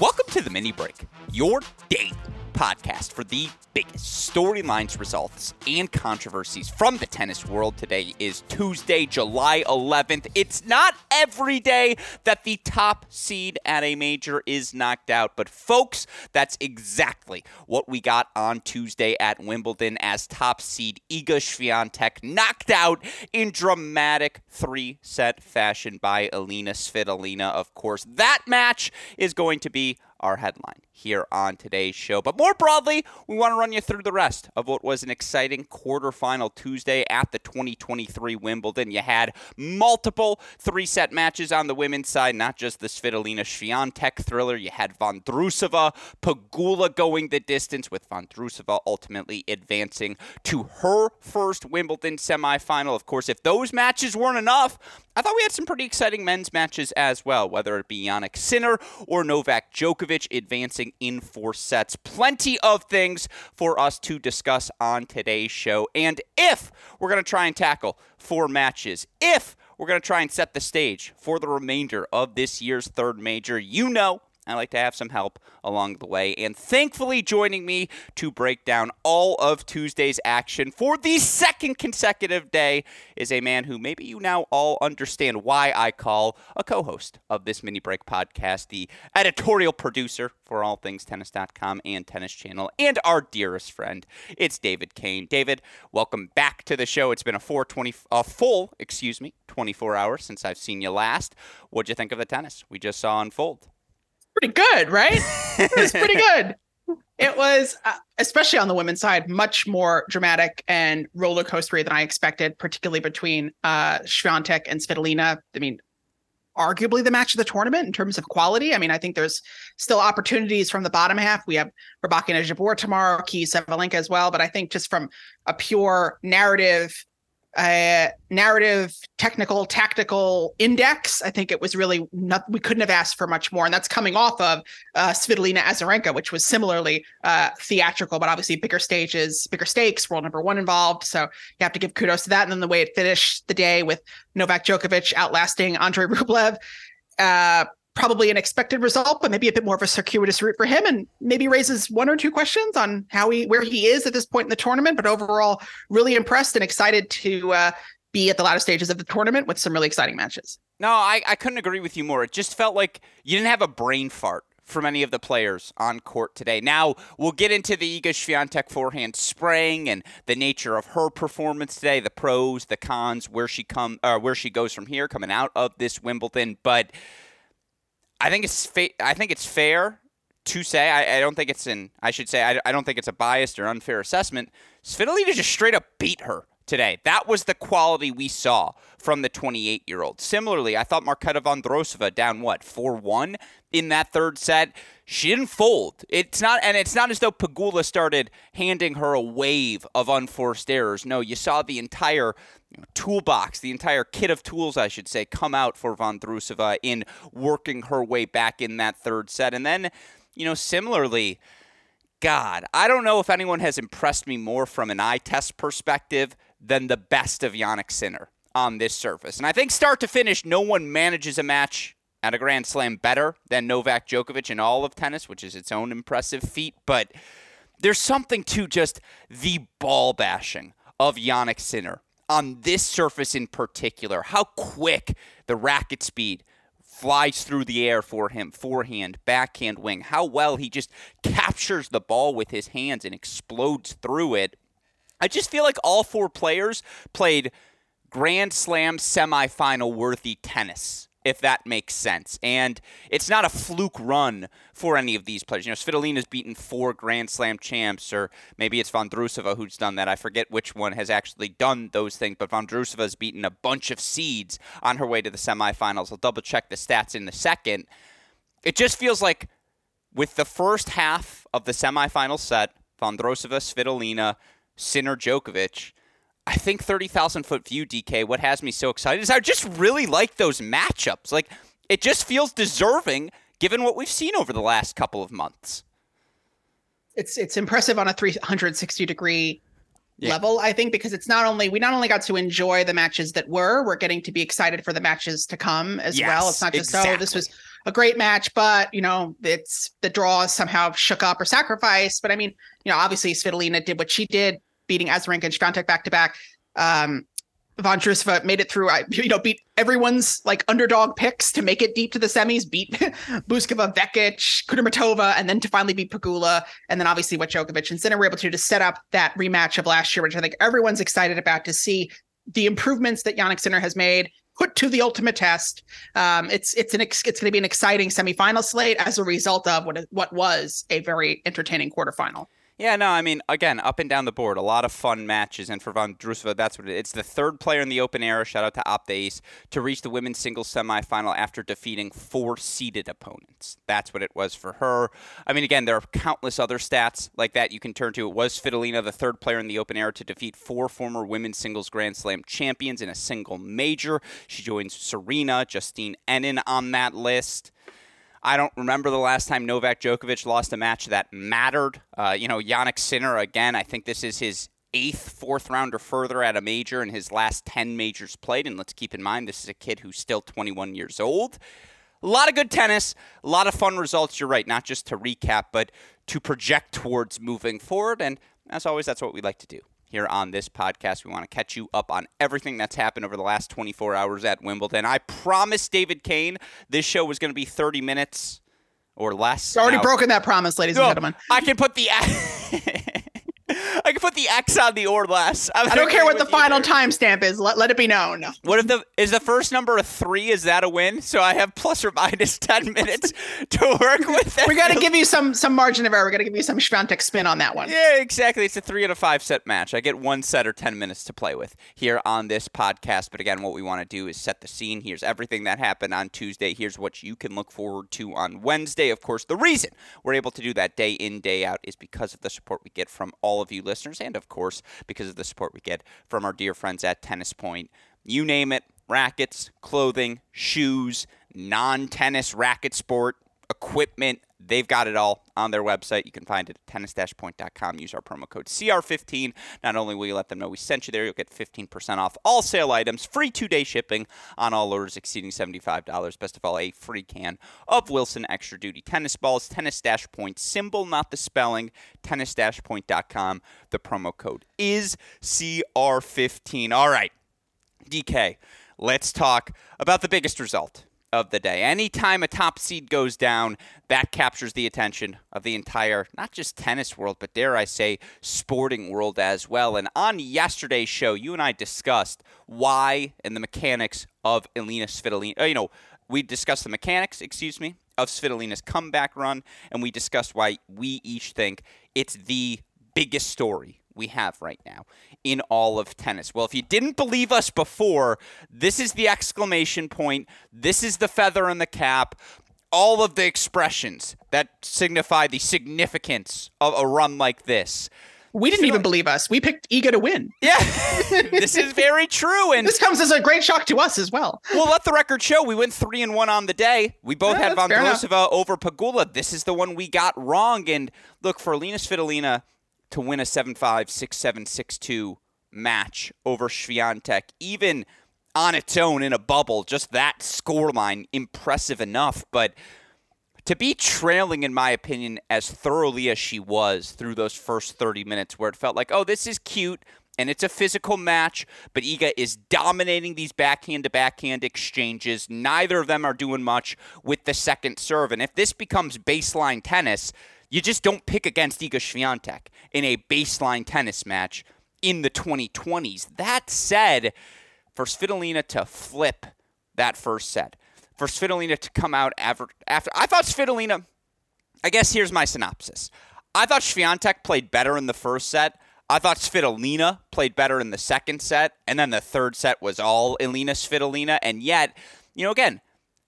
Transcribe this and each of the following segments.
Welcome to the Mini Break, your daily podcast for the biggest storylines, results, and controversies from the tennis world. Today is Tuesday, July 11th. It's not every day that the top seed at a major is knocked out, but folks, that's exactly what we got on Tuesday at Wimbledon as top seed Iga Swiatek knocked out in dramatic three-set fashion by Elina Svitolina, of course. That match is going to be our headline here on today's show. But more broadly, we want to run you through the rest of what was an exciting quarterfinal Tuesday at the 2023 Wimbledon. You had multiple three-set matches on the women's side, not just the Svitolina-Swiatek thriller. You had Vondrousova, Pegula going the distance, with Vondrousova ultimately advancing to her first Wimbledon semifinal. Of course, if those matches weren't enough, I thought we had some pretty exciting men's matches as well, whether it be Jannik Sinner or Novak Djokovic advancing in four sets. Plenty of things for us to discuss on today's show. And if we're going to try and tackle four matches, if we're going to try and set the stage for the remainder of this year's third major, you know I like to have some help along the way. And thankfully joining me to break down all of Tuesday's action for the second consecutive day is a man who maybe you now all understand why I call a co-host of this Mini Break podcast, the editorial producer for all things Tennis.com and Tennis Channel, and our dearest friend. It's David Kane. David, welcome back to the show. It's been a full 24 hours since I've seen you last. What'd you think of the tennis we just saw unfold? Pretty good, right? It was pretty good. It was, especially on the women's side, much more dramatic and roller coastery than I expected, particularly between Swiatek and Svitolina. I mean, arguably the match of the tournament in terms of quality. I mean, I think there's still opportunities from the bottom half. We have Rybakina Jabeur tomorrow, Keys, Sabalenka as well. But I think just from a pure narrative, technical, tactical index, I think it was really we couldn't have asked for much more. And that's coming off of Svitolina Azarenka, which was similarly theatrical, but obviously bigger stages, bigger stakes, world number one involved. So you have to give kudos to that. And then the way it finished the day with Novak Djokovic outlasting Andrei Rublev, probably an expected result, but maybe a bit more of a circuitous route for him, and maybe raises one or two questions on where he is at this point in the tournament. But overall, really impressed and excited to be at the latter stages of the tournament with some really exciting matches. No, I couldn't agree with you more. It just felt like you didn't have a brain fart from any of the players on court today. Now, we'll get into the Iga Swiatek forehand spraying and the nature of her performance today, the pros, the cons, where she goes from here coming out of this Wimbledon. But I think it's fair to say, I don't think it's a biased or unfair assessment. Svitolina just straight up beat her today. That was the quality we saw from the 28-year-old. Similarly, I thought Marketa Vondrousova down 4-1 in that third set. She didn't fold. It's not as though Pegula started handing her a wave of unforced errors. No, you saw the entire toolbox, the entire kit of tools, I should say, come out for Vondrousova in working her way back in that third set. And then, similarly, God, I don't know if anyone has impressed me more from an eye test perspective than the best of Jannik Sinner on this surface. And I think start to finish, no one manages a match at a Grand Slam better than Novak Djokovic in all of tennis, which is its own impressive feat. But there's something to just the ball bashing of Jannik Sinner on this surface in particular. How quick the racket speed flies through the air for him, forehand, backhand, wing, how well he just captures the ball with his hands and explodes through it. I just feel like all four players played Grand Slam semifinal worthy tennis if that makes sense. And it's not a fluke run for any of these players. You know, Svitolina's beaten 4 Grand Slam champs, or maybe it's Vondrousova who's done that. I forget which one has actually done those things, but Vondrousova's beaten a bunch of seeds on her way to the semifinals. I'll double-check the stats in a second. It just feels like with the first half of the semifinal set, Vondrousova, Svitolina, Sinner, Djokovic, I think 30,000-foot view, DK, what has me so excited is I just really like those matchups. Like, it just feels deserving given what we've seen over the last couple of months. It's impressive on a 360-degree level, I think, because it's we not only got to enjoy the matches that we're getting to be excited for the matches to come as well. It's not just, this was a great match, but, you know, it's the draw somehow shook up or sacrificed. But, I mean, you know, obviously Svitolina did what she did, beating Azarenka and Swiatek back-to-back. Vondrousova made it through, beat everyone's, underdog picks to make it deep to the semis, beat Buzkova, Vekic, Kudermetova, and then to finally beat Pegula, and then obviously what Djokovic and Sinner were able to just set up that rematch of last year, which I think everyone's excited about to see the improvements that Jannik Sinner has made put to the ultimate test. It's going to be an exciting semifinal slate as a result of what was a very entertaining quarterfinal. Yeah, no, I mean, again, up and down the board, a lot of fun matches. And for Vondrousova, that's what it is. It's the third player in the open era, shout out to Optais, to reach the women's singles semifinal after defeating 4 seeded opponents. That's what it was for her. I mean, again, there are countless other stats like that you can turn to. It was Svitolina, the third player in the open era, to defeat 4 former women's singles Grand Slam champions in a single major. She joins Serena, Justine Henin on that list. I don't remember the last time Novak Djokovic lost a match that mattered. Jannik Sinner, again, I think this is his 8th fourth-rounder further at a major in his last 10 majors played. And let's keep in mind, this is a kid who's still 21 years old. A lot of good tennis, a lot of fun results, you're right, not just to recap, but to project towards moving forward. And as always, that's what we like to do here on this podcast. We want to catch you up on everything that's happened over the last 24 hours at Wimbledon. I promised David Kane this show was going to be 30 minutes or less. Already broken that promise, ladies and gentlemen. I can put the X on the or less. I don't care what the final timestamp is. Let it be known. What if is the first number a 3? Is that a win? So I have plus or minus 10 minutes to work with. We got to give you some margin of error. We got to give you some Swiatek spin on that one. Yeah, exactly. It's a 3 and a 5 set match. I get 1 set or 10 minutes to play with here on this podcast. But again, what we want to do is set the scene. Here's everything that happened on Tuesday. Here's what you can look forward to on Wednesday. Of course, the reason we're able to do that day in, day out is because of the support we get from all of you listeners, and of course because of the support we get from our dear friends at Tennis Point. You name it: rackets, clothing, shoes, non-tennis racket sport equipment. They've got it all on their website. You can find it at tennis-point.com. Use our promo code CR15. Not only will you let them know we sent you there, you'll get 15% off all sale items, free 2-day shipping on all orders exceeding $75. Best of all, a free can of Wilson Extra Duty tennis balls. Tennis-point, symbol, not the spelling. Tennis-point.com. The promo code is CR15. All right, DK, let's talk about the biggest result of the day. Anytime a top seed goes down, that captures the attention of the entire, not just tennis world, but dare I say, sporting world as well. And on yesterday's show, you and I discussed why and the mechanics of Elina Svitolina. We discussed the mechanics, of Svitolina's comeback run, and we discussed why we each think it's the biggest story we have right now in all of tennis. Well, if you didn't believe us before, this is the exclamation point. This is the feather in the cap. All of the expressions that signify the significance of a run like this. We didn't even believe us. We picked Iga to win. Yeah, this is very true. And this comes as a great shock to us as well. Well, let the record show we went 3-1 on the day. We both had Vondrousova over Pegula. This is the one we got wrong. And look, for Elina Svitolina to win a 7-5, 6-7, 6-2 match over Swiatek, even on its own in a bubble, just that scoreline, impressive enough. But to be trailing, in my opinion, as thoroughly as she was through those first 30 minutes where it felt like, oh, this is cute and it's a physical match, but Iga is dominating these backhand-to-backhand exchanges. Neither of them are doing much with the second serve. And if this becomes baseline tennis, you just don't pick against Iga Swiatek in a baseline tennis match in the 2020s. That said, for Svitolina to flip that first set, for Svitolina to come out after. I thought Svitolina, I guess here's my synopsis. I thought Swiatek played better in the first set. I thought Svitolina played better in the second set. And then the third set was all Elina Svitolina. And yet, you know, again,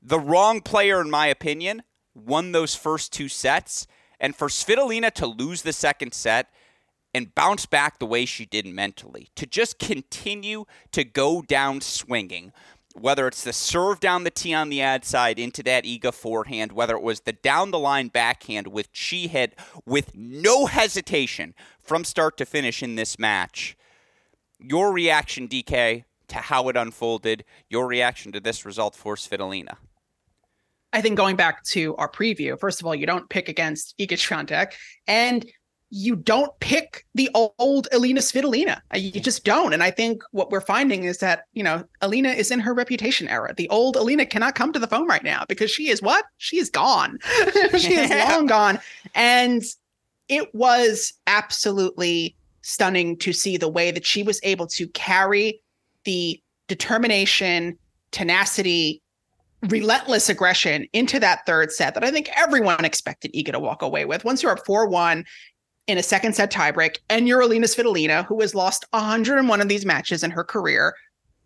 the wrong player, in my opinion, won those first two sets. And for Svitolina to lose the second set and bounce back the way she did mentally, to just continue to go down swinging, whether it's the serve down the tee on the ad side into that Iga forehand, whether it was the down-the-line backhand, which she hit with no hesitation from start to finish in this match. Your reaction, DK, to how it unfolded, your reaction to this result for Svitolina? I think going back to our preview, first of all, you don't pick against Iga Swiatek, and you don't pick the old Elina Svitolina. You just don't. And I think what we're finding is that, you know, Elina is in her reputation era. The old Elina cannot come to the phone right now because she is what? She is gone. She is long gone. And it was absolutely stunning to see the way that she was able to carry the determination, tenacity, relentless aggression into that third set that I think everyone expected Iga to walk away with. Once you're up 4-1, in a second set tiebreak, and you're Elina Svitolina, who has lost 101 of these matches in her career,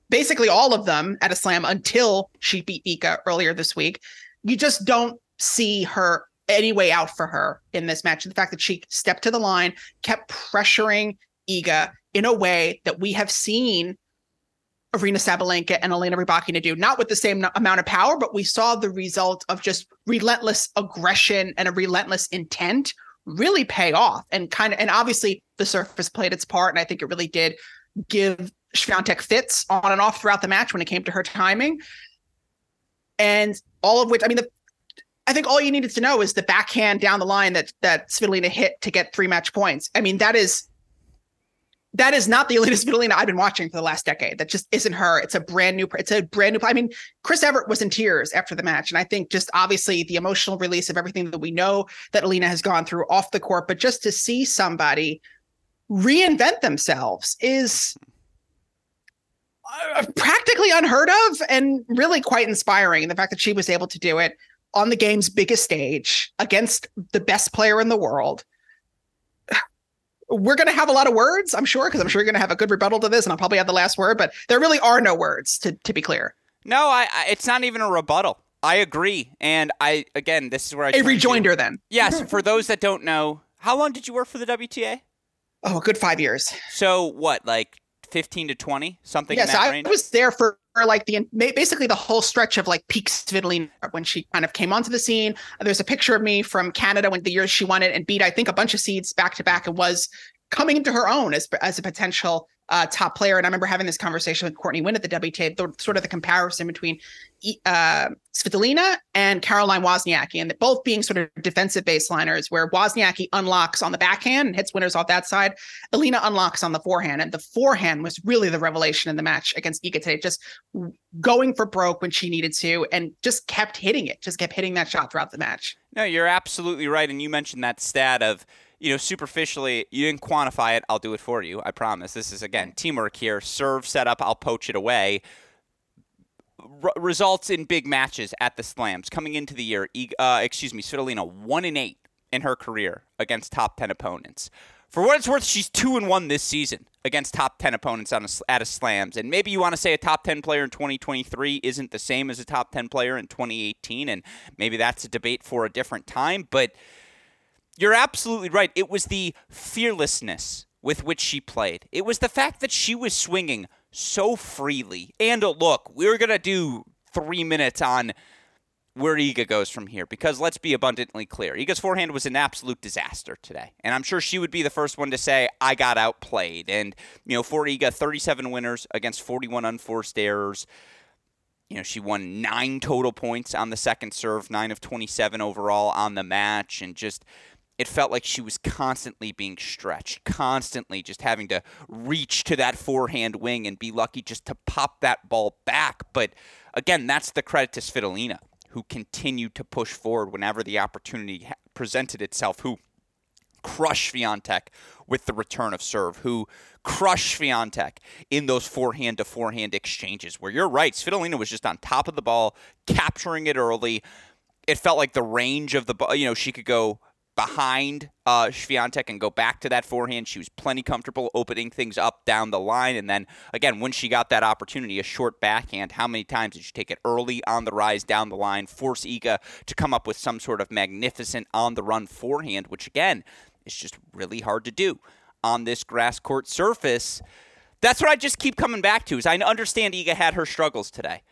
basically all of them at a slam until she beat Iga earlier this week. You just don't see her any way out for her in this match. And the fact that she stepped to the line, kept pressuring Iga in a way that we have seen Aryna Sabalenka and Elena Rybakina do, not with the same amount of power, but we saw the result of just relentless aggression and a relentless intent really pay off, and obviously the surface played its part, and I think it really did give Swiatek fits on and off throughout the match when it came to her timing, and all of which, I mean, I think all you needed to know is the backhand down the line that Svitolina hit to get 3 match points. I mean, that is not the Elina Svitolina I've been watching for the last decade. That just isn't her. It's a brand new. I mean, Chris Evert was in tears after the match. And I think just obviously the emotional release of everything that we know that Elina has gone through off the court, but just to see somebody reinvent themselves is practically unheard of and really quite inspiring. And the fact that she was able to do it on the game's biggest stage against the best player in the world. We're going to have a lot of words, I'm sure, because I'm sure you're going to have a good rebuttal to this, and I'll probably have the last word, but there really are no words, to be clear. No, it's not even a rebuttal. I agree. And again, this is where a rejoinder then. Yes. For those that don't know, how long did you work for the WTA? Oh, a good 5 years. So what, like 15 to 20, something in that range? Yes, I was there for like basically the whole stretch of like peak Svitolina when she kind of came onto the scene. There's a picture of me from Canada when the year she won it and beat, I think, a bunch of seeds back to back and was coming into her own as a potential top player. And I remember having this conversation with Courtney Wynn at the WTA, sort of the comparison between Svitolina and Caroline Wozniacki, and both being sort of defensive baseliners where Wozniacki unlocks on the backhand and hits winners off that side. Elina unlocks on the forehand, and the forehand was really the revelation in the match against Iga today, just going for broke when she needed to and just kept hitting it, just kept hitting that shot throughout the match. No, you're absolutely right. And you mentioned that stat of, you know, superficially, you didn't quantify it. I'll do it for you. I promise. This is, again, teamwork here. Serve, set up, I'll poach it away. Results in big matches at the slams. Coming into the year, Svitolina, 1-8 in her career against top 10 opponents. For what it's worth, she's 2-1 this season against top 10 opponents at a slams. And maybe you want to say a top 10 player in 2023 isn't the same as a top 10 player in 2018, and maybe that's a debate for a different time, but you're absolutely right. It was the fearlessness with which she played. It was the fact that she was swinging so freely. And look, we're going to do 3 minutes on where Iga goes from here, because let's be abundantly clear. Iga's forehand was an absolute disaster today. And I'm sure she would be the first one to say, I got outplayed. And, you know, for Iga, 37 winners against 41 unforced errors. You know, she won 9 total points on the second serve, 9 of 27 overall on the match, and just, it felt like she was constantly being stretched, constantly just having to reach to that forehand wing and be lucky just to pop that ball back. But again, that's the credit to Svitolina, who continued to push forward whenever the opportunity presented itself, who crush Swiatek with the return of serve, who crushed Swiatek in those forehand-to-forehand exchanges where, you're right, Svitolina was just on top of the ball, capturing it early. It felt like the range of the ball, you know, she could go behind Swiatek and go back to that forehand. She was plenty comfortable opening things up down the line. And then, again, when she got that opportunity, a short backhand, how many times did she take it early on the rise down the line, force Iga to come up with some sort of magnificent on-the-run forehand, which, again, it's just really hard to do on this grass court surface. That's what I just keep coming back to, is I understand Iga had her struggles today,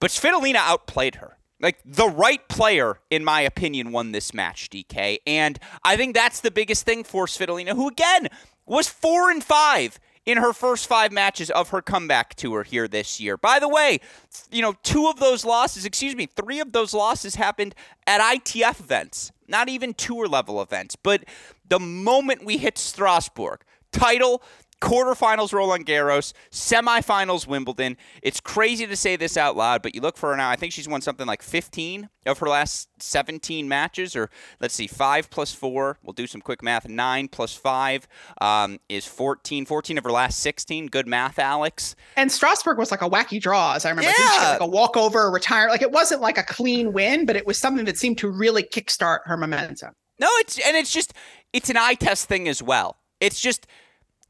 but Svitolina outplayed her. Like, the right player, in my opinion, won this match, DK. And I think that's the biggest thing for Svitolina, who, again, was 4-5 in her first 5 matches of her comeback tour here this year. By the way, you know, 3 of those losses happened at ITF events, not even tour level events. But the moment we hit Strasbourg, title, quarterfinals Roland Garros, semifinals Wimbledon. It's crazy to say this out loud, but you look for her now. I think she's won something like 15 of her last 17 matches, or let's see, 5 + 4. We'll do some quick math. 9 + 5 is 14. 14 of her last 16. Good math, Alex. And Strasbourg was like a wacky draw, as I remember. Yeah. She had like a walkover, a retire. Like, it wasn't like a clean win, but it was something that seemed to really kickstart her momentum. No, it's an eye test thing as well. It's just,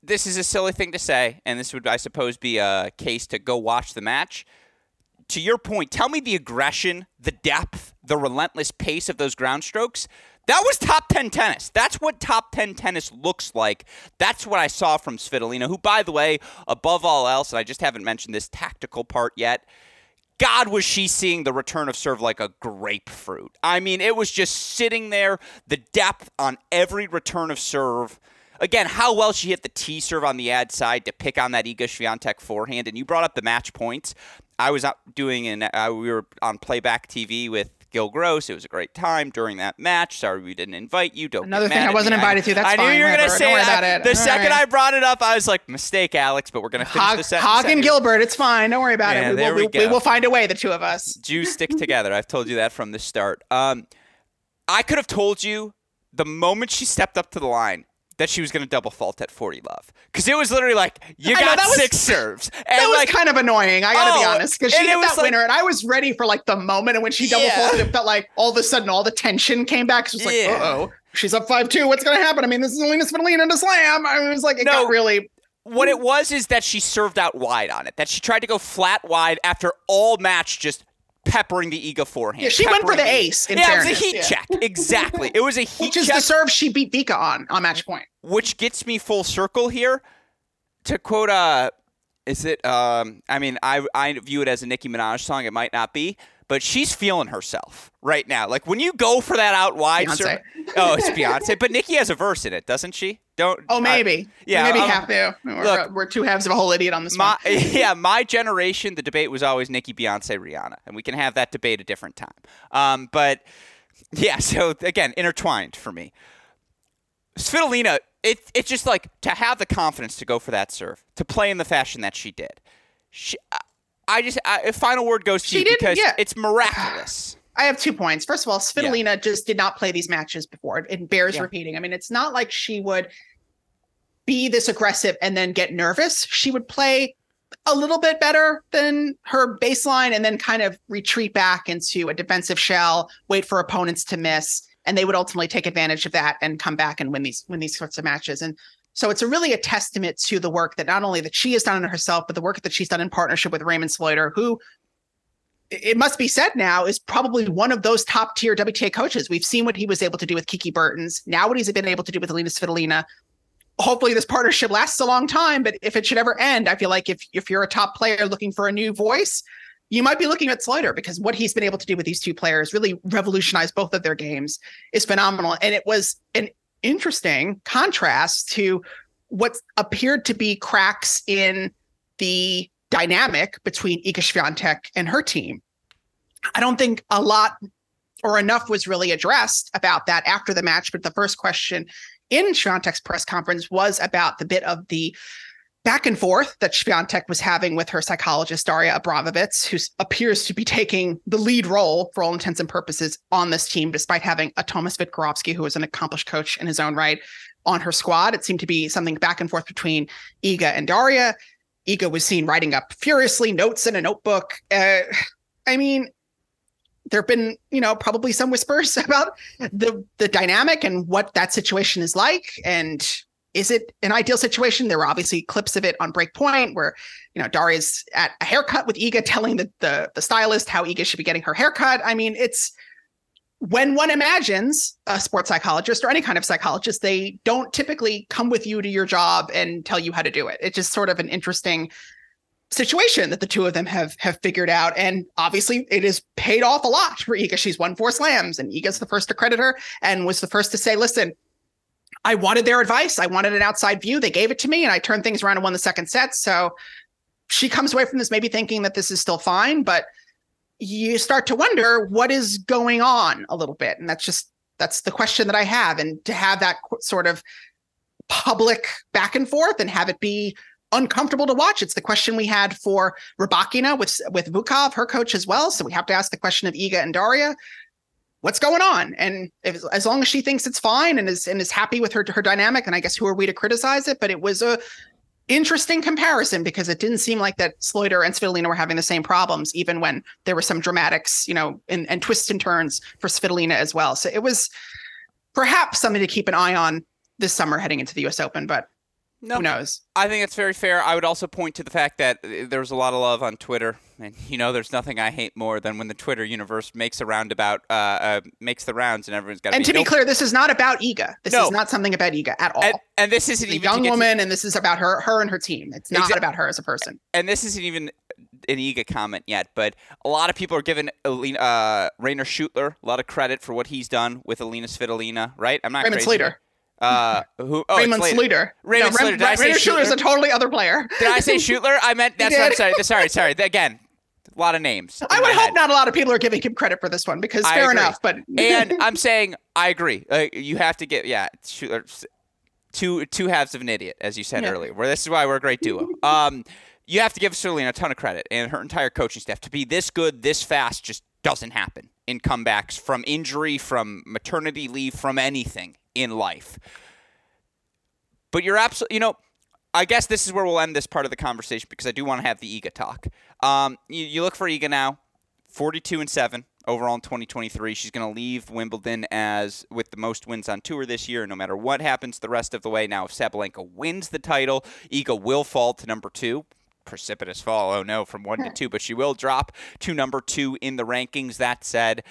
this is a silly thing to say, and this would, I suppose, be a case to go watch the match. To your point, tell me the aggression, the depth, the relentless pace of those ground strokes. That was top 10 tennis. That's what top 10 tennis looks like. That's what I saw from Svitolina, who, by the way, above all else, and I just haven't mentioned this tactical part yet, God, was she seeing the return of serve like a grapefruit. I mean, it was just sitting there, the depth on every return of serve. Again, how well she hit the tee serve on the ad side to pick on that Iga Swiatek forehand. And you brought up the match points. I was out doing, we were on Playback TV with Gil Gross. It was a great time during that match. Sorry we didn't invite you. Don't Another thing I wasn't invited to. That's fine. I knew you were going to say that. The second I brought it up, I was like, mistake, Alex, but we're going to finish the sentence. Hog and Gilbert, it's fine. Don't worry about it. We will find a way, the two of us. Jews stick together. I've told you that from the start. I could have told you the moment she stepped up to the line that she was going to double fault at 40 love. Because it was literally like, you got 6 serves. And that was like, kind of annoying, I got to be honest. Because she hit that winner, and I was ready for like the moment in which she double faulted. It felt like all of a sudden all the tension came back. It was like, uh-oh, she's up 5-2. What's going to happen? I mean, this is Elina Svitolina in a slam. I mean, it was like, got really... What it was is that she served out wide on it. That she tried to go flat wide after all match just peppering the Iga forehand. Yeah, she went for the ace, in fairness. It was a heat check. Exactly. It was a heat check. Which is the serve she beat Vika on match point. Which gets me full circle here. To quote, I view it as a Nicki Minaj song. It might not be, but she's feeling herself right now. Like, when you go for that out wide serve. Oh, it's Beyonce. But Nicki has a verse in it, doesn't she? Maybe. Yeah. Maybe half do. We're two halves of a whole idiot on this one. Yeah, my generation, the debate was always Nicki, Beyonce, Rihanna. And we can have that debate a different time. But, yeah, so, again, intertwined for me. Svitolina, it's just like, to have the confidence to go for that serve, to play in the fashion that she did. Final word goes to you because it's miraculous. I have 2 points. First of all, Svitolina just did not play these matches before. It bears repeating. I mean, it's not like she would be this aggressive and then get nervous. She would play a little bit better than her baseline and then kind of retreat back into a defensive shell, wait for opponents to miss, and they would ultimately take advantage of that and come back and win these sorts of matches. And so it's really a testament to the work that not only that she has done in herself, but the work that she's done in partnership with Raymond Sluiter, who, it must be said now, is probably one of those top tier WTA coaches. We've seen what he was able to do with Kiki Bertens. Now what he's been able to do with Elina Svitolina. Hopefully this partnership lasts a long time, but if it should ever end, I feel like if you're a top player looking for a new voice, you might be looking at Sluiter, because what he's been able to do with these two players, really revolutionized both of their games, is phenomenal. And it was an interesting contrast to what appeared to be cracks in the dynamic between Iga Swiatek and her team. I don't think a lot or enough was really addressed about that after the match, but the first question in Swiatek's press conference was about the bit of the back and forth that Swiatek was having with her psychologist, Daria Abramowicz, who appears to be taking the lead role for all intents and purposes on this team, despite having a Tomas Vít-Gorovsky, who is an accomplished coach in his own right, on her squad. It seemed to be something back and forth between Iga and Daria. Iga was seen writing up furiously notes in a notebook. I mean, there have been, probably some whispers about the dynamic and what that situation is like. And is it an ideal situation? There were obviously clips of it on Breakpoint where, Daria's at a haircut with Iga telling the stylist how Iga should be getting her haircut. I mean, it's when one imagines a sports psychologist or any kind of psychologist, they don't typically come with you to your job and tell you how to do it. It's just sort of an interesting situation that the two of them have figured out. And obviously it has paid off a lot for Iga. She's won 4 slams, and Iga's the first to credit her and was the first to say, listen, I wanted their advice. I wanted an outside view. They gave it to me, and I turned things around and won the second set. So she comes away from this maybe thinking that this is still fine, but you start to wonder what is going on a little bit. And that's the question that I have. And to have that sort of public back and forth and have it be uncomfortable to watch. It's the question we had for Rybakina with Vukov, her coach as well. So we have to ask the question of Iga and Daria, what's going on? And as long as she thinks it's fine and is happy with her dynamic, and I guess who are we to criticize it? But it was a interesting comparison because it didn't seem like that Sluiter and Svitolina were having the same problems, even when there were some dramatics, and twists and turns for Svitolina as well. So it was perhaps something to keep an eye on this summer heading into the US Open, but who knows? I think it's very fair. I would also point to the fact that there was a lot of love on Twitter. And, there's nothing I hate more than when the Twitter universe makes the rounds and everyone's got to be... And to be clear, this is not about Iga. This is not something about Iga at all. And this isn't even... a young woman, and this is about her and her team. It's not about her as a person. And this isn't even an Iga comment yet, but a lot of people are giving Rainer Schuttler a lot of credit for what he's done with Elina Svitolina, right? I'm not Raymond crazy. Slater. Raymond Sluiter. Raymond Sluiter. Raymond Sluiter is a totally other player. Did I say Schuttler? I meant that's what I'm sorry. Sorry. Again, a lot of names. I would hope not a lot of people are giving him credit for this one because fair enough. But and I'm saying I agree. You have to get Schuttler, two halves of an idiot, as you said earlier. Where this is why we're a great duo. You have to give Svitolina a ton of credit and her entire coaching staff to be this good, this fast. Just doesn't happen in comebacks from injury, from maternity leave, from anything in life. But you're absolutely, I guess this is where we'll end this part of the conversation because I do want to have the Iga talk. You look for Iga now, 42-7 overall in 2023. She's going to leave Wimbledon with the most wins on tour this year, no matter what happens the rest of the way. Now, if Sabalenka wins the title, Iga will fall to number 2. Precipitous fall, from 1 to 2, but she will drop to number 2 in the rankings. That said,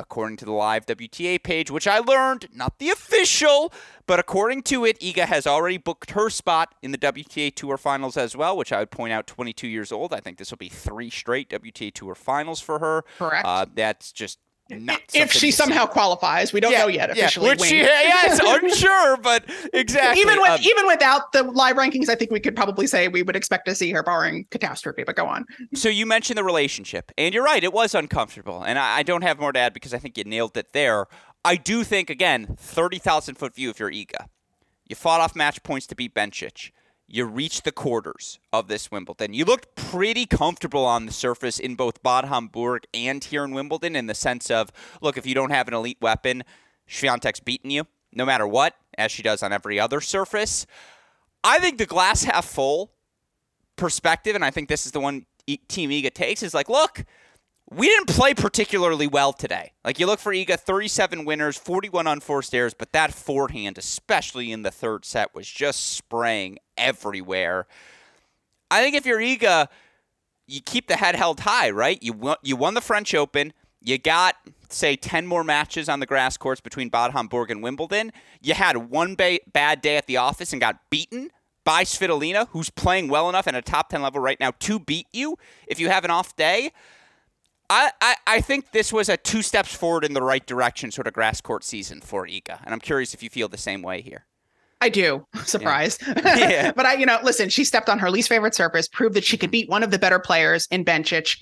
according to the live WTA page, which I learned, not the official, but according to it, Iga has already booked her spot in the WTA Tour Finals as well, which I would point out, 22 years old. I think this will be 3 straight WTA Tour Finals for her. Correct. That's just nuts. If she somehow qualifies, we don't know yet officially. Which it's unsure, but exactly. Even without the live rankings, I think we could probably say we would expect to see her barring catastrophe, but go on. So you mentioned the relationship, and you're right, it was uncomfortable, and I don't have more to add because I think you nailed it there. I do think, again, 30,000-foot view if you're Iga. You fought off match points to beat Bencic. You reached the quarters of this Wimbledon. You looked pretty comfortable on the surface in both Bad Homburg and here in Wimbledon in the sense of, look, if you don't have an elite weapon, Swiatek's beating you no matter what, as she does on every other surface. I think the glass half full perspective, and I think this is the one Team Iga takes, is like, look, we didn't play particularly well today. Like, you look for Iga, 37 winners, 41 unforced errors, but that forehand, especially in the third set, was just spraying everywhere. I think if you're Iga, you keep the head held high, right? You won the French Open. You got, say, 10 more matches on the grass courts between Bad Homburg and Wimbledon. You had one bad day at the office and got beaten by Svitolina, who's playing well enough at a top 10 level right now to beat you if you have an off day. I think this was a 2 steps forward in the right direction sort of grass court season for Iga. And I'm curious if you feel the same way here. I do. Surprise. Yeah. But listen, she stepped on her least favorite surface, proved that she could beat one of the better players in Bencic,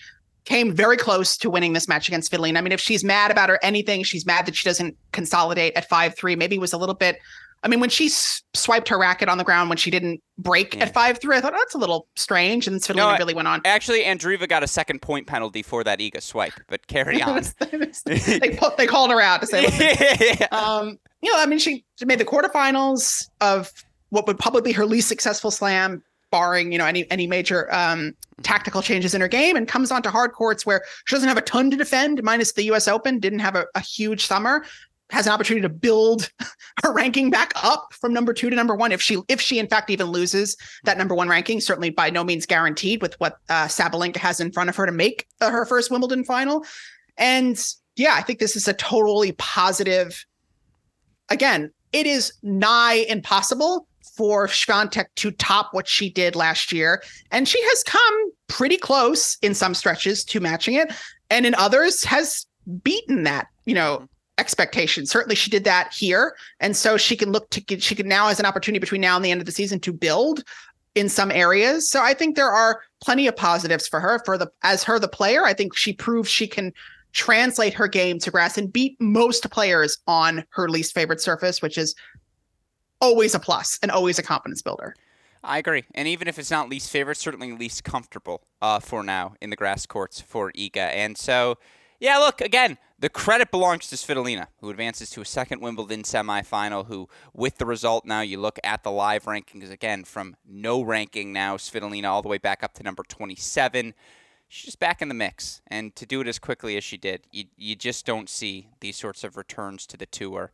came very close to winning this match against Svitolina. I mean, if she's mad about her anything, she's mad that she doesn't consolidate at 5-3. Maybe was a little bit I mean, when she swiped her racket on the ground when she didn't break at 5-3, I thought, oh, that's a little strange. And Svitolina really went on. Actually, Andreeva got a second-point penalty for that Iga swipe, but carry on. They called her out to say, you know, I mean, she made the quarterfinals of what would probably be her least successful slam, barring, you know, any major tactical changes in her game, and comes onto hard courts where she doesn't have a ton to defend, minus the U.S. Open, didn't have a huge summer. Has an opportunity to build her ranking back up from number 2 to number 1. If she in fact even loses that number 1 ranking, certainly by no means guaranteed with what Sabalenka has in front of her to make her first Wimbledon final. And yeah, I think this is a totally positive. Again, it is nigh impossible for Swiatek to top what she did last year. And she has come pretty close in some stretches to matching it. And in others has beaten that, you know, expectations. Certainly she did that here. And so she can now has an opportunity between now and the end of the season to build in some areas. So I think there are plenty of positives for her as the player. I think she proved she can translate her game to grass and beat most players on her least favorite surface, which is always a plus and always a confidence builder. I agree. And even if it's not least favorite, certainly least comfortable for now in the grass courts for Iga. And so, yeah, look, again, the credit belongs to Svitolina, who advances to a second Wimbledon semifinal, who, with the result now, you look at the live rankings again from no ranking now, Svitolina all the way back up to number 27. She's just back in the mix. And to do it as quickly as she did, you just don't see these sorts of returns to the tour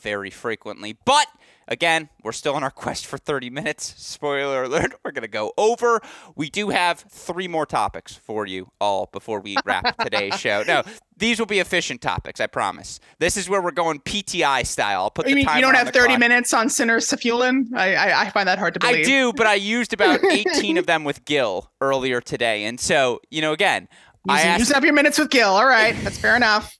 very frequently. But again, we're still on our quest for 30 minutes. Spoiler alert, we're going to go over. We do have 3 more topics for you all before we wrap today's show. No, these will be efficient topics, I promise. This is where we're going PTI style. I'll put you don't have 30 minutes on Sinner Safiullin? I find that hard to believe. I do, but I used about 18 of them with Gil earlier today. And so, you know, again, using up your minutes with Gil. All right, that's fair enough.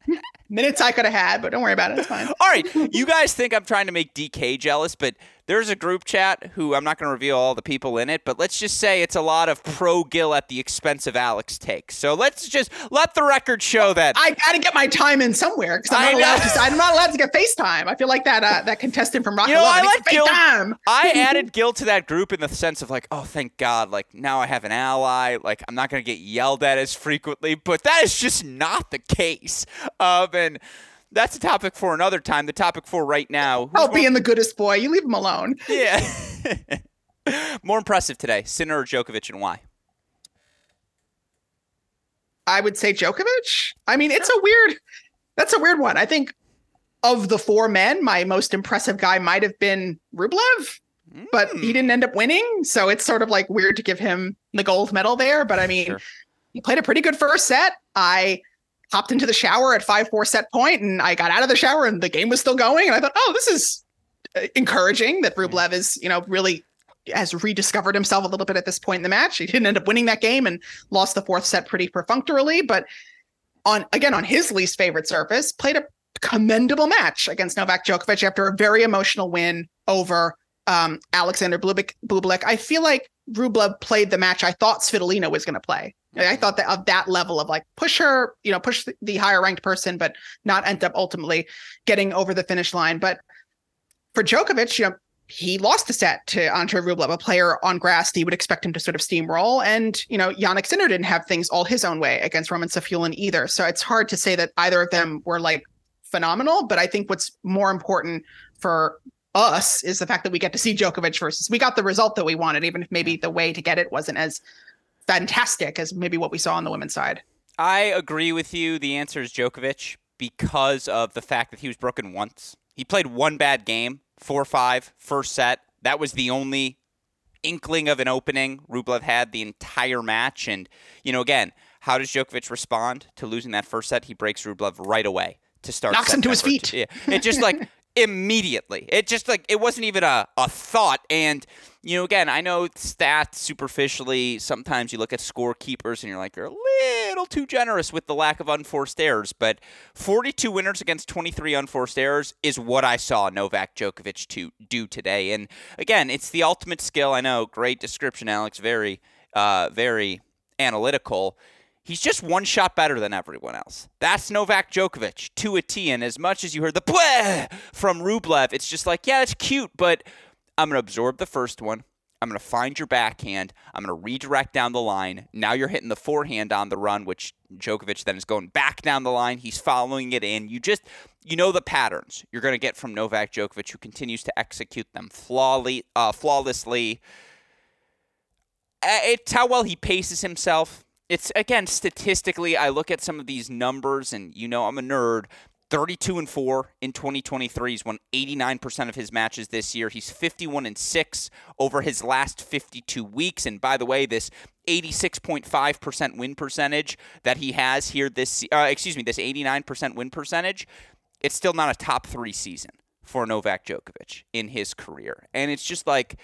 Minutes I could have had, but don't worry about it. It's fine. All right. You guys think I'm trying to make DK jealous, but there's a group chat who I'm not going to reveal all the people in it, but let's just say it's a lot of pro-Gil at the expense of Alex takes. So let's just let the record show that. I got to get my time in somewhere because I'm not allowed to get FaceTime. I feel like that contestant from Rock and Roll. I like Gil. I added Gil to that group in the sense of like, oh, thank God. Like now I have an ally. Like I'm not going to get yelled at as frequently, but that is just not the case. And that's a topic for another time. The topic for right now. I'll be in the goodest boy. You leave him alone. Yeah. More impressive today, Sinner or Djokovic, and why? I would say Djokovic. I mean, that's a weird one. I think of the 4 men, my most impressive guy might have been Rublev, but he didn't end up winning. So it's sort of like weird to give him the gold medal there. But I mean, He played a pretty good first set. I hopped into the shower at 5-4 set point, and I got out of the shower and the game was still going. And I thought, oh, this is encouraging that Rublev is, you know, really has rediscovered himself a little bit at this point in the match. He didn't end up winning that game and lost the 4th set pretty perfunctorily, but on his least favorite surface, played a commendable match against Novak Djokovic after a very emotional win over Alexander Bublik. I feel like Rublev played the match I thought Svitolina was going to play. I thought that of that level of like push the higher ranked person, but not end up ultimately getting over the finish line. But for Djokovic, you know, he lost the set to Andrei Rublev, a player on grass that you would expect him to sort of steamroll. And, you know, Jannik Sinner didn't have things all his own way against Roman Safiullin either. So it's hard to say that either of them were like phenomenal, but I think what's more important for us is the fact that we get to see Djokovic versus we got the result that we wanted, even if maybe the way to get it wasn't as fantastic as maybe what we saw on the women's side. I agree with you. The answer is Djokovic because of the fact that he was broken once. He played one bad game, 4-5, first set. That was the only inkling of an opening Rublev had the entire match. And, you know, again, how does Djokovic respond to losing that first set? He breaks Rublev right away to start. Knocks him to his feet. Yeah. It just like immediately. It just like it wasn't even a thought. And you know, again, I know stats superficially, sometimes you look at scorekeepers and you're like, you're a little too generous with the lack of unforced errors. But 42 winners against 23 unforced errors is what I saw Novak Djokovic to do today. And again, it's the ultimate skill. I know, great description, Alex. Very, very analytical. He's just one shot better than everyone else. That's Novak Djokovic to a T. And as much as you heard the bleh from Rublev, it's just like, yeah, that's cute, but I'm going to absorb the first one. I'm going to find your backhand. I'm going to redirect down the line. Now you're hitting the forehand on the run, which Djokovic then is going back down the line. He's following it in. You know the patterns you're going to get from Novak Djokovic, who continues to execute them flawlessly. It's how well he paces himself. It's, again, statistically, I look at some of these numbers, and you know I'm a nerd. 32-4 in 2023. He's won 89% of his matches this year. He's 51-6 over his last 52 weeks. And by the way, this 86.5% win percentage that he has here this 89% win percentage, it's still not a top three season for Novak Djokovic in his career. And it's just like,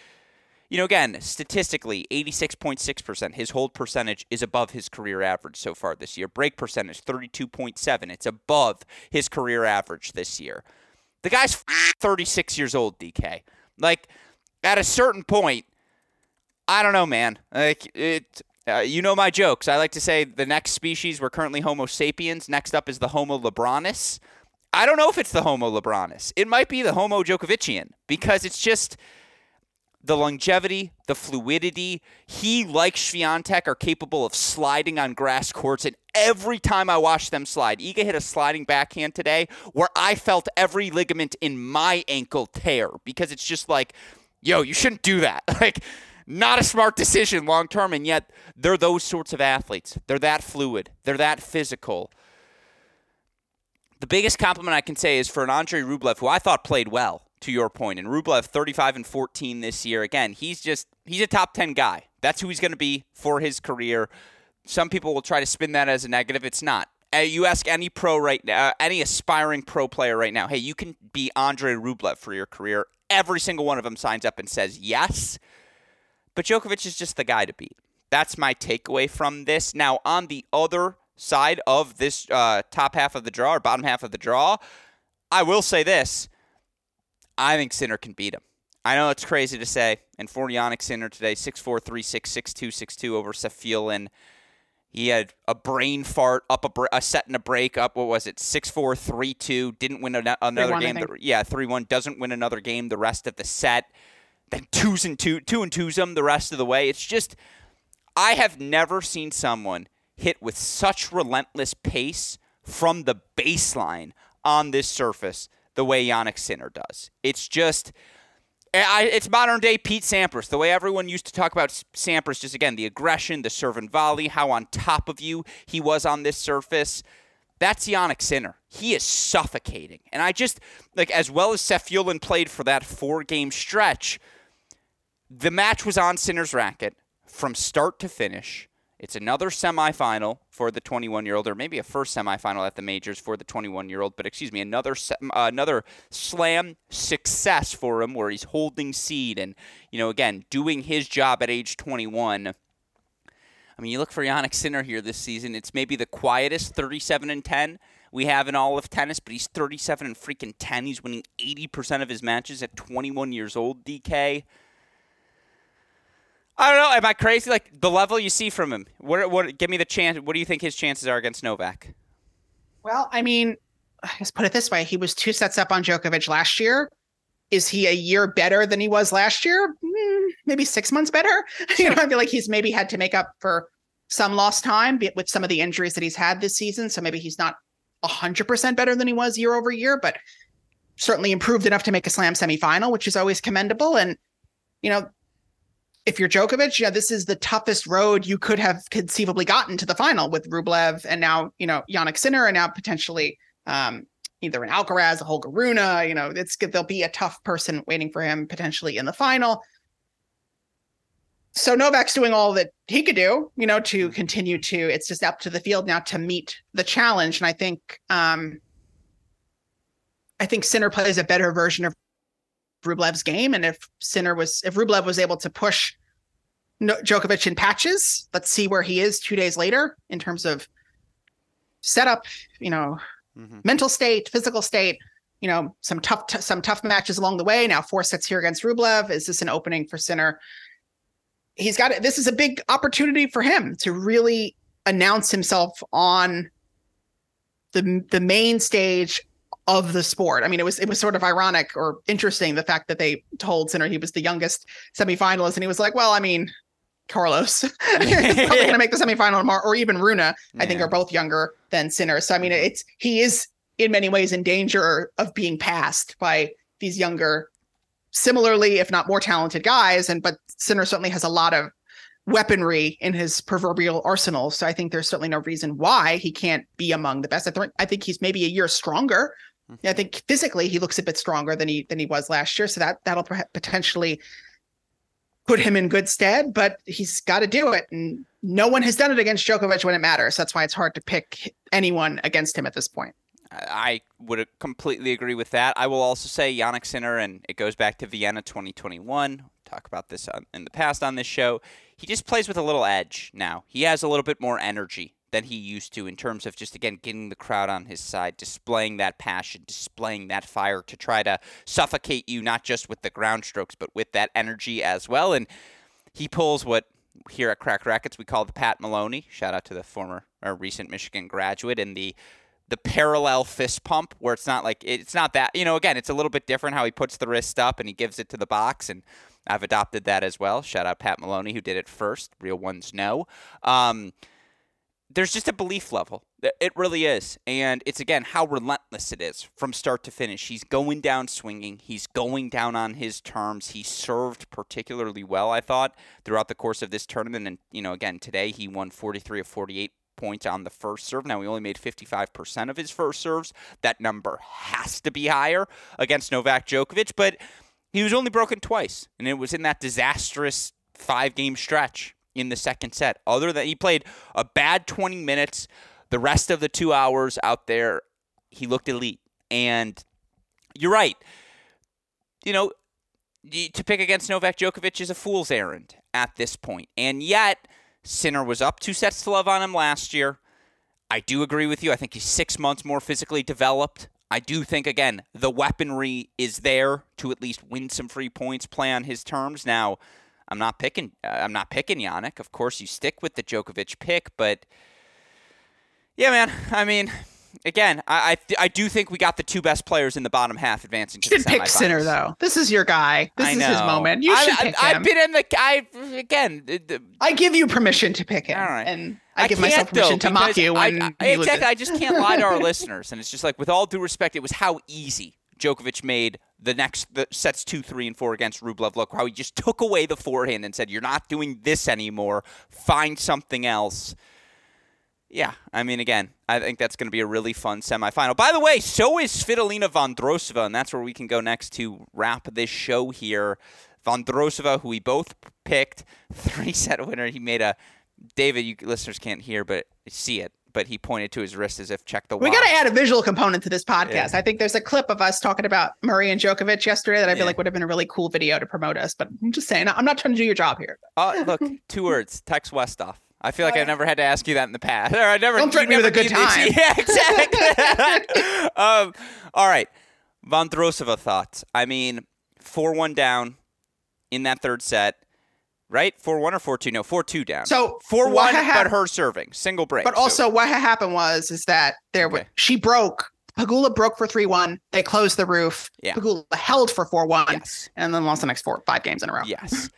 you know, again, statistically, 86.6%. His hold percentage is above his career average so far this year. Break percentage, 32.7%. It's above his career average this year. The guy's 36 years old, DK. Like, at a certain point, I don't know, man. Like, you know my jokes. I like to say the next species, we're currently Homo sapiens. Next up is the Homo lebronis. I don't know if it's the Homo lebronis. It might be the Homo Djokovician, because it's just the longevity, the fluidity. He, like Swiatek, are capable of sliding on grass courts, and every time I watch them slide, Iga hit a sliding backhand today where I felt every ligament in my ankle tear, because it's just like, yo, you shouldn't do that. Like, not a smart decision long term, and yet they're those sorts of athletes. They're that fluid. They're that physical. The biggest compliment I can say is for an Andrei Rublev, who I thought played well, to your point. And Rublev, 35-14 this year. Again, he's a top 10 guy. That's who he's going to be for his career. Some people will try to spin that as a negative. It's not. You ask any pro right now, any aspiring pro player right now, hey, you can be Andrei Rublev for your career. Every single one of them signs up and says yes. But Djokovic is just the guy to beat. That's my takeaway from this. Now, on the other side of this top half of the draw or bottom half of the draw, I will say this. I think Sinner can beat him. I know it's crazy to say, and for Jannik Sinner today, 6-4, 3-6, 6-2, 6-2 over Safiullin. He had a brain fart, up a set and a break, up, what was it, 6-4, 3-2, didn't win another game. 3-1, doesn't win another game the rest of the set. Then 2-2, 2-2s him the rest of the way. It's just, I have never seen someone hit with such relentless pace from the baseline on this surface the way Jannik Sinner does. It's just, it's modern-day Pete Sampras, the way everyone used to talk about Sampras, just again, the aggression, the serve and volley, how on top of you he was on this surface. That's Jannik Sinner. He is suffocating. And I just, like, as well as Safiullin played for that four-game stretch, the match was on Sinner's racket from start to finish. It's another semifinal for the 21-year-old, or maybe a first semifinal at the majors for the 21-year-old. But excuse me, another slam success for him, where he's holding seed and, you know, again, doing his job at age 21. I mean, you look for Jannik Sinner here this season. It's maybe the quietest 37-10 we have in all of tennis, but he's 37-10. He's winning 80% of his matches at 21 years old. DK. I don't know. Am I crazy? Like, the level you see from him. What? Give me the chance. What do you think his chances are against Novak? Well, I mean, let's put it this way. He was 2 sets up on Djokovic last year. Is he a year better than he was last year? Maybe 6 months better. You know, I feel like he's maybe had to make up for some lost time with some of the injuries that he's had this season. So maybe he's not 100% better than he was year over year, but certainly improved enough to make a slam semifinal, which is always commendable. And, you know, if you're Djokovic, yeah, this is the toughest road you could have conceivably gotten to the final, with Rublev and now, you know, Jannik Sinner, and now potentially either an Alcaraz, a Holger Rune. You know, there'll be a tough person waiting for him potentially in the final. So Novak's doing all that he could do, you know, to continue to. It's just up to the field now to meet the challenge, and I think Sinner plays a better version of Rublev's game, and if Rublev was able to push Djokovic in patches, let's see where he is 2 days later in terms of setup, you know, mental state, physical state, you know, some tough matches along the way. Now 4 sets here against Rublev. Is this an opening for Sinner? He's got it. This is a big opportunity for him to really announce himself on the main stage of the sport. I mean, it was sort of ironic or interesting, the fact that they told Sinner he was the youngest semifinalist, and he was like, well, I mean, Carlos is probably going to make the semifinal tomorrow, or even Rune, I think, are both younger than Sinner. So, I mean, he is in many ways in danger of being passed by these younger, similarly, if not more talented guys. But Sinner certainly has a lot of weaponry in his proverbial arsenal. So I think there's certainly no reason why he can't be among the best. I think he's maybe a year stronger. I think physically he looks a bit stronger than he was last year. So that'll potentially put him in good stead, but he's got to do it. And no one has done it against Djokovic when it matters. That's why it's hard to pick anyone against him at this point. I would completely agree with that. I will also say Jannik Sinner, and it goes back to Vienna 2021. We'll talk about this in the past on this show. He just plays with a little edge now. He has a little bit more energy than he used to in terms of just, again, getting the crowd on his side, displaying that passion, displaying that fire to try to suffocate you, not just with the ground strokes, but with that energy as well. And he pulls what here at Cracked Racquets we call the Pat Maloney. Shout out to the former or recent Michigan graduate, and the parallel fist pump, where it's not that, again, it's a little bit different how he puts the wrist up and he gives it to the box, and I've adopted that as well. Shout out Pat Maloney, who did it first. Real ones know. There's just a belief level. It really is. And it's, again, how relentless it is from start to finish. He's going down swinging. He's going down on his terms. He served particularly well, I thought, throughout the course of this tournament. And, again, today he won 43 of 48 points on the first serve. Now, he only made 55% of his first serves. That number has to be higher against Novak Djokovic. But he was only broken twice, and it was in that disastrous 5-game stretch in the second set. Other than, he played a bad 20 minutes. The rest of the 2 hours out there, he looked elite. And you're right. To pick against Novak Djokovic is a fool's errand at this point. And yet, Sinner was up 2-0 on him last year. I do agree with you. I think he's 6 months more physically developed. I do think, again, the weaponry is there to at least win some free points, play on his terms. Now, I'm not picking Jannik. Of course, you stick with the Djokovic pick, but yeah, man. I mean, again, I do think we got the two best players in the bottom half advancing to the semifinals. You should pick Sinner, though. This is your guy. This is his moment. You should pick him. I give you permission to pick him. All right. And I give myself permission to mock you when you exactly. I just can't lie to our listeners. And it's just like, with all due respect, it was how easy Djokovic made the sets 2, 3, and 4 against Rublev look, how he just took away the forehand and said, you're not doing this anymore. Find something else. Yeah, I mean, again, I think that's going to be a really fun semifinal. By the way, so is Svitolina Vondrousova, and that's where we can go next to wrap this show here. Vondrousova, who we both picked, 3-set winner. He made a – David, you listeners can't hear but see it, but he pointed to his wrist as if check the watch. We got to add a visual component to this podcast. Yeah. I think there's a clip of us talking about Murray and Djokovic yesterday that I feel like would have been a really cool video to promote us, but I'm just saying, I'm not trying to do your job here. Look, 2 words, text Westhoff. I feel like I've never had to ask you that in the past. Or I never. Don't treat me with a good time. Yeah, exactly. All right. Vondrousova thoughts. I mean, 4-1 down in that third set, right? 4-1 or 4-2? No, 4-2 down. So 4-1, but her serving. Single break. But also what happened was that she broke. Pegula broke for 3-1. They closed the roof. Yeah. Pegula held for 4-1 and then lost the next 5 games in a row. Yes.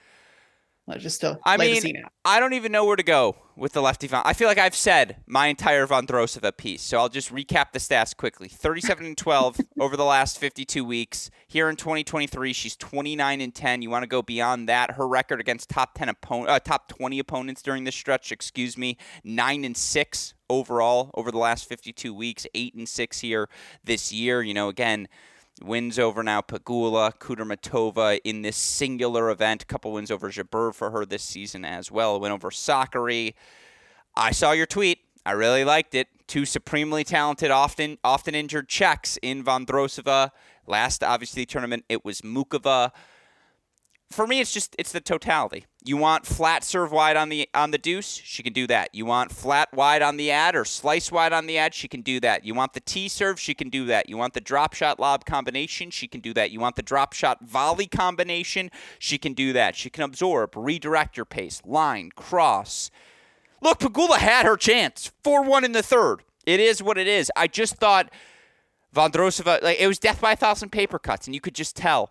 Just to lay the scene out. I don't even know where to go with the lefty. I feel like I've said my entire Vondrousova piece, so I'll just recap the stats quickly. 37-12 over the last 52 weeks. Here in 2023, she's 29-10. You want to go beyond that? Her record against top 20 opponents during this stretch, 9-6 overall over the last 52 weeks. 8-6 here this year. Again. Wins over now Pegula, Kudermetova in this singular event. A couple wins over Jabeur for her this season as well. A win over Sakkari. I saw your tweet. I really liked it. 2 supremely talented, often injured Czechs in Vondrousova. Last, obviously, tournament, it was Mukova. For me, it's the totality. You want flat serve wide on the deuce? She can do that. You want flat wide on the ad or slice wide on the ad? She can do that. You want the tee serve? She can do that. You want the drop shot lob combination? She can do that. You want the drop shot volley combination? She can do that. She can absorb, redirect your pace, line, cross. Look, Pegula had her chance. 4-1 in the third. It is what it is. I just thought Vondrousova, like, it was death by a thousand paper cuts, and you could just tell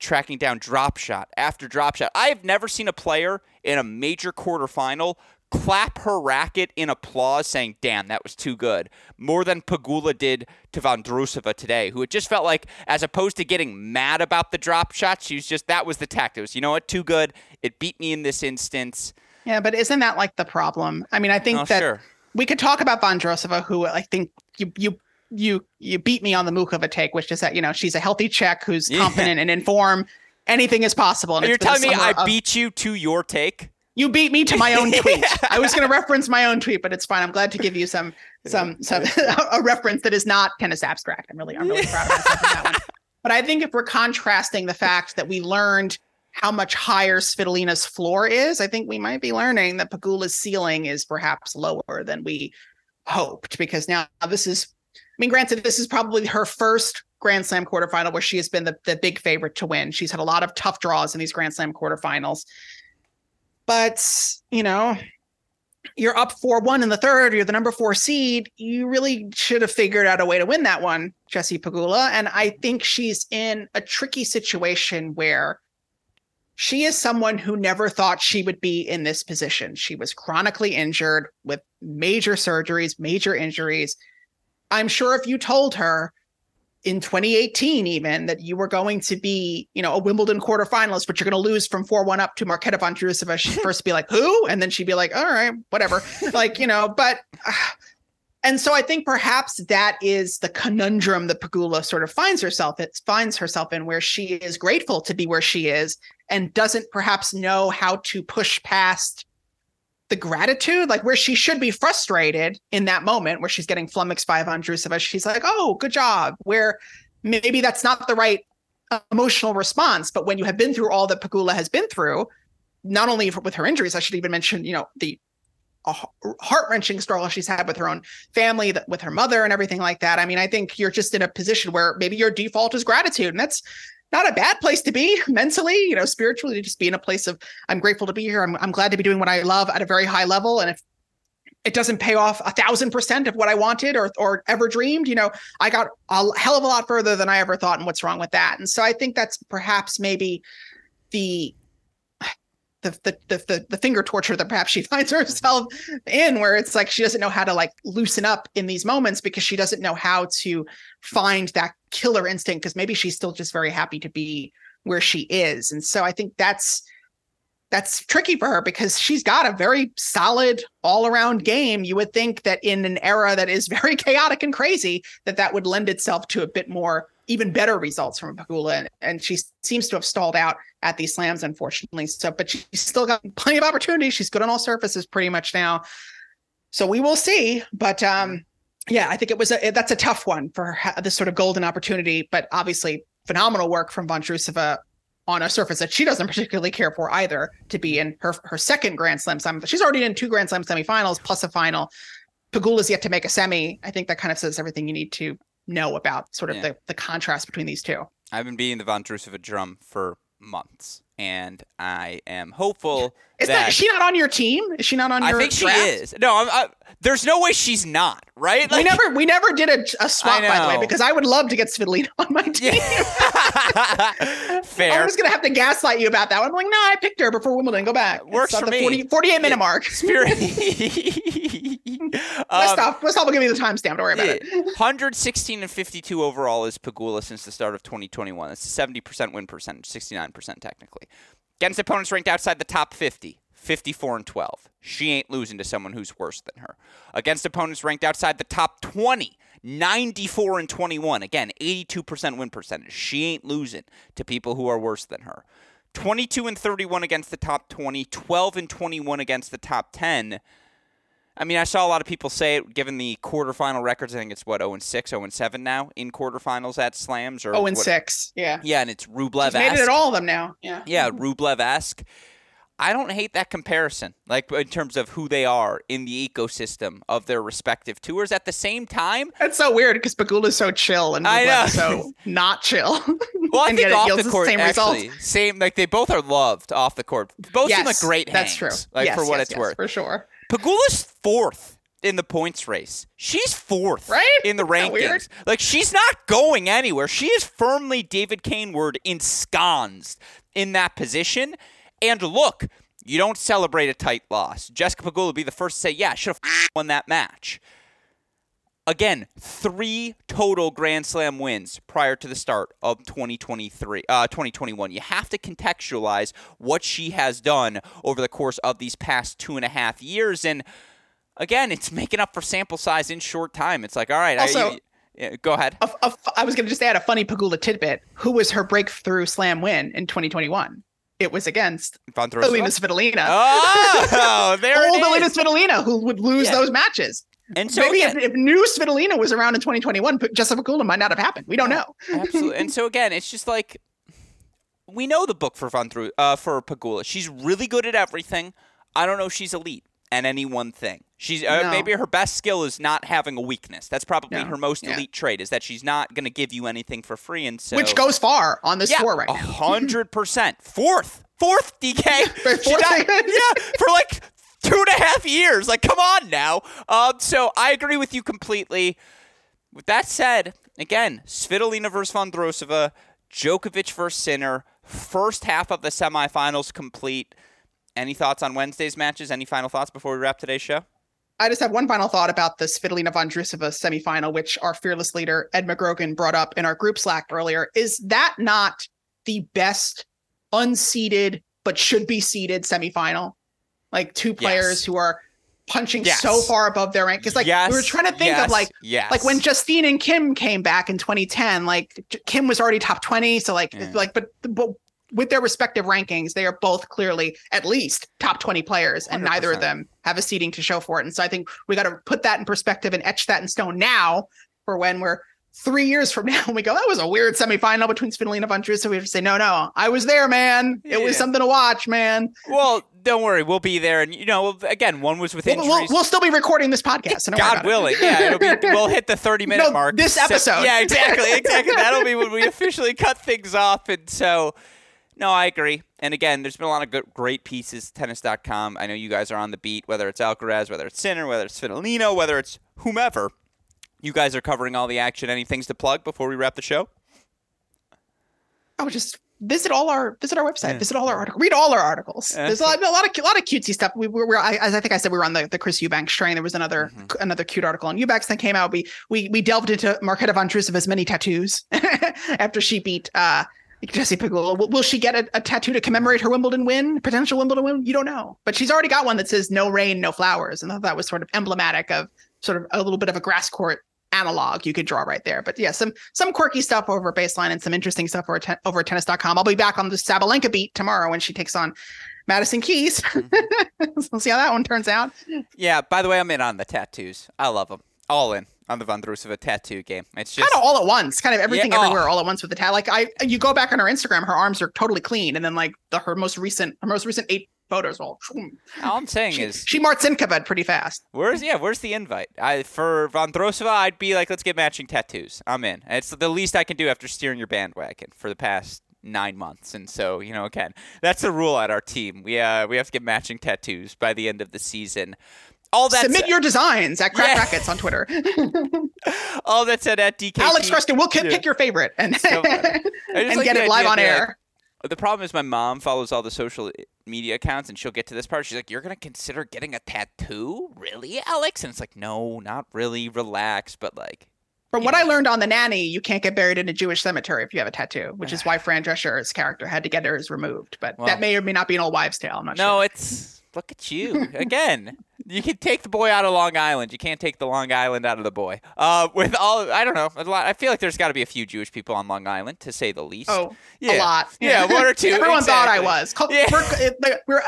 tracking down drop shot after drop shot. I have never seen a player in a major quarterfinal clap her racket in applause saying, damn, that was too good, more than Pegula did to Vondrousova today, who it just felt like, as opposed to getting mad about the drop shot, she was just, that was the tactic. It was, you know what, too good. It beat me in this instance. Yeah, but isn't that like the problem? I mean, I think we could talk about Vondrousova, who I think you beat me on the Mukova take, which is that, you know, she's a healthy Czech who's confident and in form. Anything is possible. And you're telling me I beat you to your take? You beat me to my own tweet. Yeah. I was going to reference my own tweet, but it's fine. I'm glad to give you some a reference that is not tennis abstract. I'm really proud of myself on that one. But I think if we're contrasting the fact that we learned how much higher Svitolina's floor is, I think we might be learning that Pegula's ceiling is perhaps lower than we hoped, because now this is, I mean, granted, this is probably her first Grand Slam quarterfinal where she has been the big favorite to win. She's had a lot of tough draws in these Grand Slam quarterfinals. But, you know, you're up 4-1 in the third. You're the number 4 seed. You really should have figured out a way to win that one, Jessie Pegula. And I think she's in a tricky situation where she is someone who never thought she would be in this position. She was chronically injured with major surgeries, major injuries. I'm sure if you told her in 2018 even that you were going to be, you know, a Wimbledon quarterfinalist, but you're going to lose from 4-1 up to Marketa Vondrousova, she'd first be like, who? And then she'd be like, all right, whatever. Like, you know, but... And so I think perhaps that is the conundrum that Pegula sort of finds herself in, where she is grateful to be where she is and doesn't perhaps know how to push past the gratitude, like where she should be frustrated in that moment where she's getting flummoxed by Vondrousova. She's like, oh, good job, where maybe that's not the right emotional response. But when you have been through all that Pegula has been through, not only with her injuries, I should even mention, you know, a heart-wrenching struggle she's had with her own family, with her mother and everything like that. I mean, I think you're just in a position where maybe your default is gratitude, and that's not a bad place to be mentally, you know, spiritually, to just be in a place of, I'm grateful to be here. I'm glad to be doing what I love at a very high level. And if it doesn't pay off 1,000% of what I wanted or ever dreamed, you know, I got a hell of a lot further than I ever thought. And what's wrong with that? And so I think that's perhaps maybe the finger torture that perhaps she finds herself in, where it's like she doesn't know how to like loosen up in these moments because she doesn't know how to find that killer instinct, because maybe she's still just very happy to be where she is. And so I think that's tricky for her, because she's got a very solid all-around game. You would think that in an era that is very chaotic and crazy, that would lend itself to a bit more, even better results from Pegula. And she seems to have stalled out at these slams, unfortunately. So, but she's still got plenty of opportunities. She's good on all surfaces pretty much now. So we will see. But yeah, I think that's a tough one for her, this sort of golden opportunity, but obviously phenomenal work from Vondrousova on a surface that she doesn't particularly care for either, to be in her second Grand Slam semi. She's already in 2 Grand Slam semifinals plus a final. Pegula's yet to make a semi. I think that kind of says everything you need to know about sort of the contrast between these two. I've been beating the Vondrousova drum for months, and I am hopeful. Is she not on your team? Is she not on your draft? I think she is. No, there's no way she's not, right? Like, we never did a swap, by the way, because I would love to get Svitolina on my team. Yeah. Fair. I'm just going to have to gaslight you about that one. I'm like, no, I picked her before Wimbledon. Go back. Works for me. 48-minute mark. Spirit. Westhoff will give me the timestamp. Don't worry about it. 116 and 52 overall is Pegula since the start of 2021. That's a 70% win percentage, 69% technically. Against opponents ranked outside the top 50, 54 and 12. She ain't losing to someone who's worse than her. Against opponents ranked outside the top 20, 94 and 21. Again, 82% win percentage. She ain't losing to people who are worse than her. 22 and 31 against the top 20, 12 and 21 against the top 10. I mean, I saw a lot of people say it, given the quarterfinal records. I think it's, 0-6, 0-7 now in quarterfinals at slams. 0-6, yeah. Yeah, and it's Rublev-esque. She's made it at all of them now, yeah. Yeah, Rublev-esque. I don't hate that comparison, like in terms of who they are in the ecosystem of their respective tours. At the same time, that's so weird because Pegula's so chill and Rublev is so not chill. Well, I think off the court, the same actually. Result. Same, like they both are loved off the court. Both seem like great hands. That's true. Like for what it's worth, for sure. Pegula's fourth in the points race. She's fourth in the rankings. Like she's not going anywhere. She is firmly David Kaneward ensconced in that position. And look, you don't celebrate a tight loss. Jessica Pegula would be the first to say, yeah, I should have won that match. Again, 3 total Grand Slam wins prior to the start of 2021. You have to contextualize what she has done over the course of these past 2.5 years. And again, it's making up for sample size in short time. It's like, all right. Also, go ahead. I was going to just add a funny Pegula tidbit. Who was her breakthrough slam win in 2021? It was against Elina Svitolina. Oh, there it is. Old Elina Svitolina, who would lose those matches. And so maybe if new Svitolina was around in 2021, Jessica Pegula might not have happened. We don't know. Absolutely. And so again, it's just like we know the book for Pegula. She's really good at everything. I don't know if she's elite at any one thing. She's maybe her best skill is not having a weakness. That's probably her most elite trait, is that she's not going to give you anything for free. And so which goes far on this tour right now. 100%. Fourth, DK. For like 2.5 years. Like, come on now. So I agree with you completely. With that said, again, Svitolina versus Vondrousova, Djokovic versus Sinner, first half of the semifinals complete. Any thoughts on Wednesday's matches? Any final thoughts before we wrap today's show? I just have one final thought about the Svitolina Vondrousova semifinal, which our fearless leader, Ed McGrogan, brought up in our group Slack earlier. Is that not the best unseeded, but should be seeded semifinal? Like two players who are punching so far above their rank. Because like we were trying to think of like when Justine and Kim came back in 2010, like Kim was already top 20. So like, but with their respective rankings, they are both clearly at least top 20 players, and 100%. Neither of them have a seeding to show for it. And so I think we got to put that in perspective and etch that in stone now for when we're 3 years from now, and we go, that was a weird semifinal between Svitolina and Vondrousova. So we have to say, no, I was there, man. It was something to watch, man. Well, don't worry, we'll be there. And, you know, again, one was with injuries. We'll still be recording this podcast. So God willing. We'll hit the 30-minute mark. This episode. Yeah, exactly. That'll be when we officially cut things off. And so, no, I agree. And again, there's been a lot of great pieces, Tennis.com. I know you guys are on the beat, whether it's Alcaraz, whether it's Sinner, whether it's Svitolina, whether it's whomever. You guys are covering all the action. Any things to plug before we wrap the show? I would just visit our website, visit all our articles, read all our articles. There's a lot of cutesy stuff. As I think I said, we were on the Chris Eubanks train. There was another cute article on Eubanks that came out. We delved into Marketa Vondrousova's many tattoos after she beat Jessie Pegula. Will she get a tattoo to commemorate her Wimbledon win? Potential Wimbledon win? You don't know, but she's already got one that says "No rain, no flowers," and I thought that was sort of emblematic of sort of a little bit of a grass court analog you could draw right there. But yeah, some quirky stuff over Baseline and some interesting stuff over tennis.com. I'll be back on the Sabalenka beat tomorrow when she takes on Madison Keys. So we'll see how that one turns out. Yeah, by the way, I'm in on the tattoos. I love them. All in on the Vondrousova tattoo game. It's just kind of all at once, kind of everything everywhere all at once with the tattoo. Like you go back on her Instagram, her arms are totally clean, and then like her most recent 8 photos all I'm saying is she Marcinkovad pretty fast. Where's the invite? For Vondrousova, I'd be like, let's get matching tattoos. I'm in. It's the least I can do after steering your bandwagon for the past 9 months. And so, you know, again, that's the rule at our team. We have to get matching tattoos by the end of the season. All that Submit your designs at Cracked Racquets on Twitter. All that said, at DK Alex Gruskin, we'll pick your favorite and, and get it live on air. The problem is my mom follows all the social media accounts, and she'll get to this part. She's like, you're going to consider getting a tattoo? Really, Alex? And it's like, no, not really. Relax. But like, from what I learned on The Nanny, you can't get buried in a Jewish cemetery if you have a tattoo, which is why Fran Drescher's character had to get hers removed. But that may or may not be an old wives' tale. I'm not sure. No, it's look at you. Again, you can take the boy out of Long Island. You can't take the Long Island out of the boy. I don't know. I feel like there's got to be a few Jewish people on Long Island, to say the least. Oh, a lot. Yeah, one or two. Everyone thought I was. We're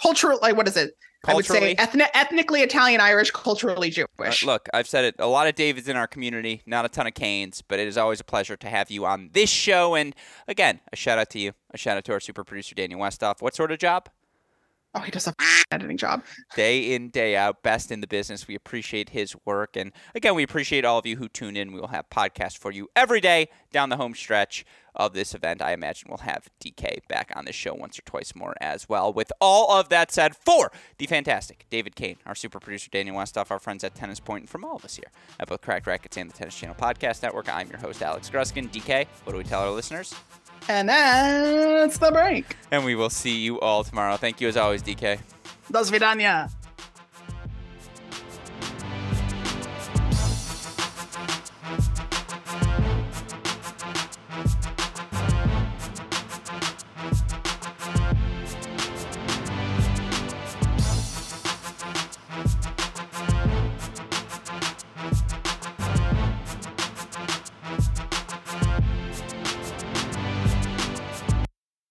cultural. Like, what is it? Culturally? I would say ethnically Italian, Irish, culturally Jewish. Look, I've said it. A lot of Davids in our community, not a ton of Canes, but it is always a pleasure to have you on this show. And again, a shout out to you. A shout out to our super producer, Daniel Westhoff. What sort of job? Oh, he does a editing job. Day in, day out, best in the business. We appreciate his work. And again, we appreciate all of you who tune in. We will have podcasts for you every day down the home stretch of this event. I imagine we'll have DK back on the show once or twice more as well. With all of that said, for the fantastic David Kane, our super producer Daniel Westhoff, our friends at Tennis Point, and from all of us here at both Cracked Racquets and the Tennis Channel Podcast Network, I'm your host, Alex Gruskin. DK, what do we tell our listeners? And that's the break. And we will see you all tomorrow. Thank you as always, DK. Dos vidania.